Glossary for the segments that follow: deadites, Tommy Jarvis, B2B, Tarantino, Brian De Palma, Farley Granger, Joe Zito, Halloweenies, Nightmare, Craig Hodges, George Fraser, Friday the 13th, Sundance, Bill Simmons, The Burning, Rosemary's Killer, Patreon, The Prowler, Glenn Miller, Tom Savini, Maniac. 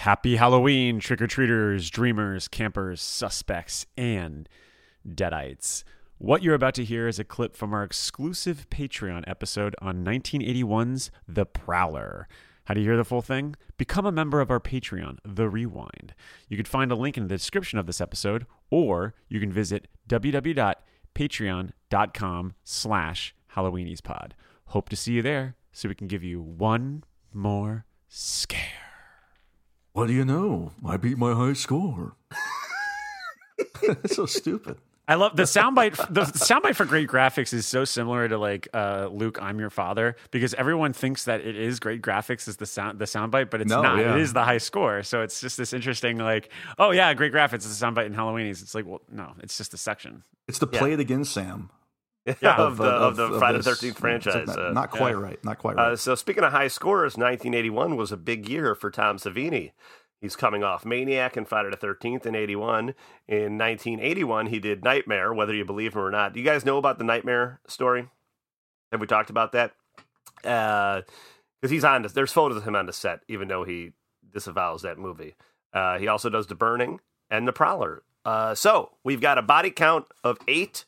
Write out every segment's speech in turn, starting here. Happy Halloween, trick-or-treaters, dreamers, campers, suspects, and deadites. What you're about to hear is a clip from our exclusive Patreon episode on 1981's The Prowler. How do you hear the full thing? Become a member of our Patreon, The Rewind. You can find a link in the description of this episode, or you can visit www.patreon.com/Halloweeniespod. Hope to see you there so we can give you one more scare. What do you know? I beat my high score. That's so stupid. I love the soundbite. The soundbite for great graphics is so similar to like Luke, I'm your father, because everyone thinks that it is great graphics is the soundbite, but it's not. Yeah. It is the high score. So it's just this interesting like, oh yeah, great graphics is the soundbite in Halloweenies. It's like, well, no, it's just a section. It's the play it again, Sam. Yeah, of the Friday the 13th franchise. Not quite right. So speaking of high scorers, 1981 was a big year for Tom Savini. He's coming off Maniac and Friday the 13th in 81. In 1981, he did Nightmare, whether you believe him or not. Do you guys know about the Nightmare story? Have we talked about that? Because there's photos of him on the set, even though he disavows that movie. He also does The Burning and The Prowler. So we've got a body count of 8,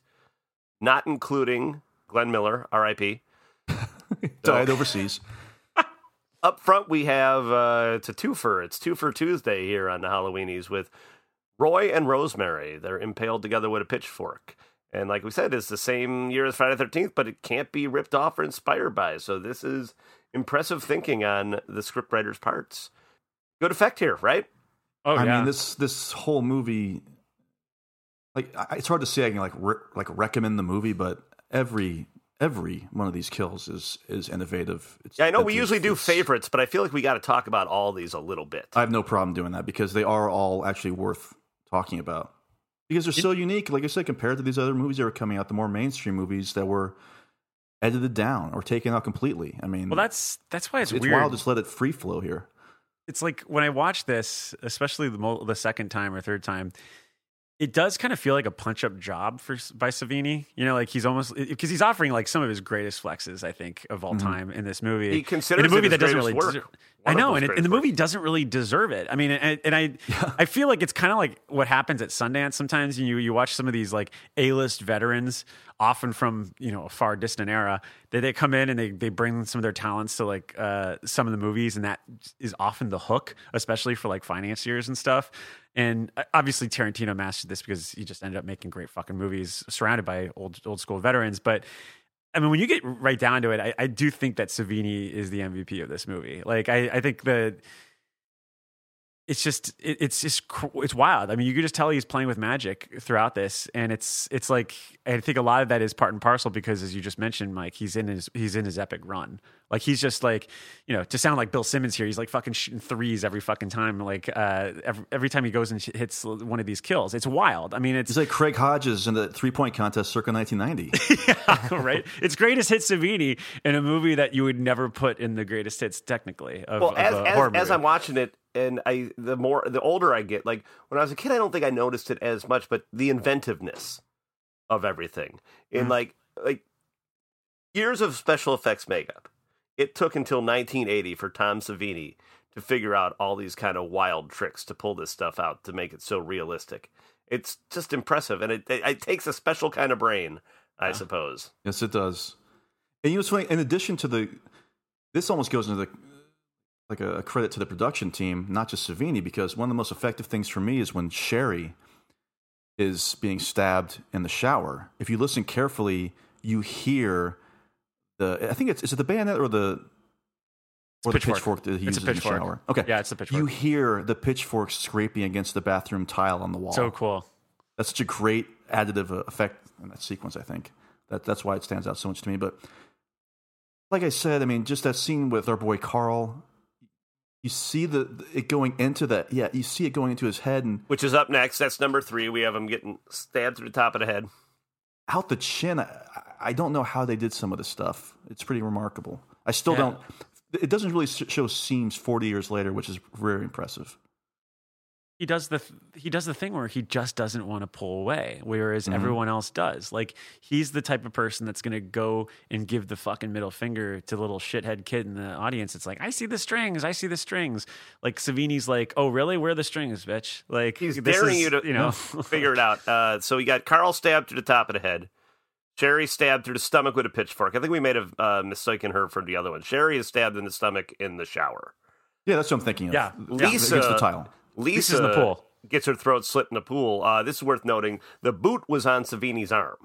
not including Glenn Miller, R.I.P. Died overseas. Up front, we have, it's a twofer. It's Twofer Tuesday here on the Halloweenies with Roy and Rosemary. They're impaled together with a pitchfork. And like we said, it's the same year as Friday the 13th, but it can't be ripped off or inspired by. So this is impressive thinking on the scriptwriter's parts. Good effect here, right? Oh, yeah. I mean, this whole movie, like, it's hard to say I can like recommend the movie, but every one of these kills is innovative. I know we usually do favorites, but I feel like we got to talk about all these a little bit. I have no problem doing that because they are all actually worth talking about because they're so unique. Like I said, compared to these other movies that were coming out, the more mainstream movies that were edited down or taken out completely. I mean, well, that's why it's weird. It's wild to just let it free flow here. It's like when I watch this, especially the second time or third time, it does kind of feel like a punch-up job by Savini. You know, like he's almost... Because he's offering like some of his greatest flexes, I think, of all time in this movie. He considers it his greatest work. I know, and the movie doesn't really deserve it. I mean, and I I feel like it's kind of like what happens at Sundance sometimes. You watch some of these like A-list veterans, often from, you know, a far distant era, that they come in and they bring some of their talents to like some of the movies, and that is often the hook, especially for like financiers and stuff. And obviously Tarantino mastered this because he just ended up making great fucking movies surrounded by old school veterans. But I mean, when you get right down to it, I do think that Savini is the MVP of this movie. Like I think that it's wild. I mean, you can just tell he's playing with magic throughout this, and it's like I think a lot of that is part and parcel because, as you just mentioned, Mike, he's in his epic run. Like he's just like, you know, to sound like Bill Simmons here, he's like fucking shooting threes every fucking time. Like every time he goes and hits one of these kills, it's wild. I mean, it's like Craig Hodges in the 3-point contest circa 1990. Yeah, right. It's greatest hits Savini in a movie that you would never put in the greatest hits technically. As I'm watching it. And the older I get, like when I was a kid, I don't think I noticed it as much, but the inventiveness of everything in like years of special effects makeup. It took until 1980 for Tom Savini to figure out all these kind of wild tricks to pull this stuff out, to make it so realistic. It's just impressive. And it takes a special kind of brain, I suppose. Yes, it does. And you know what's funny? In addition to this almost goes into a credit to the production team, not just Savini, because one of the most effective things for me is when Sherry is being stabbed in the shower. If you listen carefully, you hear I think is it the bayonet or the pitchfork that he uses in the shower? Okay. Yeah, it's the pitchfork. You hear the pitchfork scraping against the bathroom tile on the wall. So cool. That's such a great additive effect in that sequence, I think. That's why it stands out so much to me. But like I said, I mean, just that scene with our boy Carl. You see it going into that. Yeah, you see it going into his head, and which is up next. That's number 3. We have him getting stabbed through the top of the head, out the chin. I don't know how they did some of this stuff. It's pretty remarkable. I still don't. It doesn't really show seams 40 years later, which is very impressive. He does the thing where he just doesn't want to pull away, whereas everyone else does. Like, he's the type of person that's going to go and give the fucking middle finger to the little shithead kid in the audience. It's like, I see the strings, I see the strings. Like, Savini's like, oh really? Where are the strings, bitch? Like, he's daring you to, you know, figure it out. So we got Carl stabbed through the top of the head. Sherry stabbed through the stomach with a pitchfork. I think we may have mistaken her for the other one. Sherry is stabbed in the stomach in the shower. Yeah, that's what I'm thinking of. Yeah, Lisa. Against the tile. Lisa in the pool. Gets her throat slit in the pool. This is worth noting. The boot was on Savini's arm.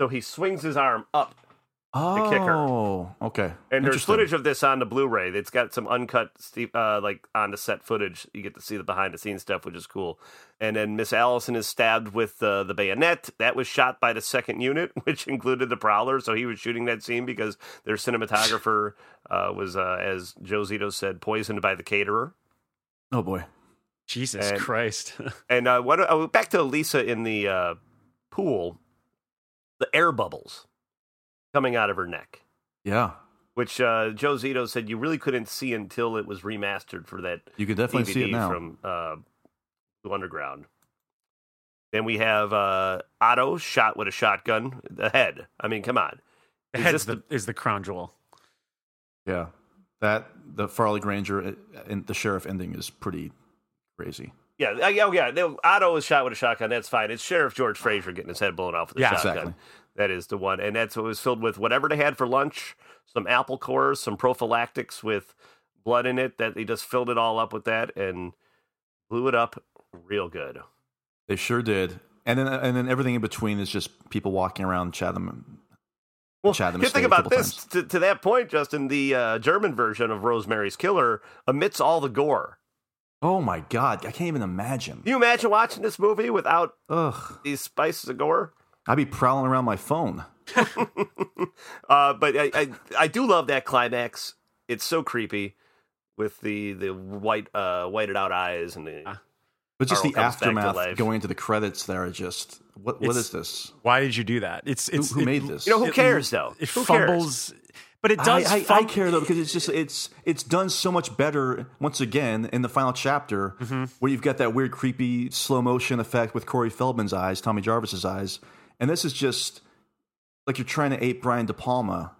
So he swings his arm up to kick her. Oh, okay. And there's footage of this on the Blu-ray. It's got some uncut, like, on the set footage. You get to see the behind-the-scenes stuff, which is cool. And then Miss Allison is stabbed with the bayonet. That was shot by the second unit, which included the Prowler. So he was shooting that scene because their cinematographer was, as Joe Zito said, poisoned by the caterer. Oh boy, Jesus Christ! And back to Lisa in the pool, the air bubbles coming out of her neck. Yeah, which Joe Zito said you really couldn't see until it was remastered for that. You could definitely DVD see it now from the Underground. Then we have Otto shot with a shotgun. The head. I mean, come on. The head is the crown jewel. Yeah. That the Farley Granger and the sheriff ending is pretty crazy. Yeah. Otto is shot with a shotgun. That's fine. It's Sheriff George Fraser getting his head blown off with a shotgun. Exactly. That is the one, and that's what was filled with whatever they had for lunch. Some apple cores, some prophylactics with blood in it. That they just filled it all up with that and blew it up real good. They sure did. And then everything in between is just people walking around Chatham. Well, think about this. To that point, Justin, the German version of Rosemary's Killer omits all the gore. Oh, my God. I can't even imagine. Can you imagine watching this movie without these spices of gore? I'd be prowling around my phone. But I do love that climax. It's so creepy with the whited out eyes. And but just the aftermath going into the credits there are just... What is this? Why did you do that? It's who made this? You know, who cares though? It fumbles, but it does. I care though, because it's just it's done so much better once again in the final chapter, where you've got that weird, creepy slow motion effect with Corey Feldman's eyes, Tommy Jarvis's eyes, and this is just like you're trying to ape Brian De Palma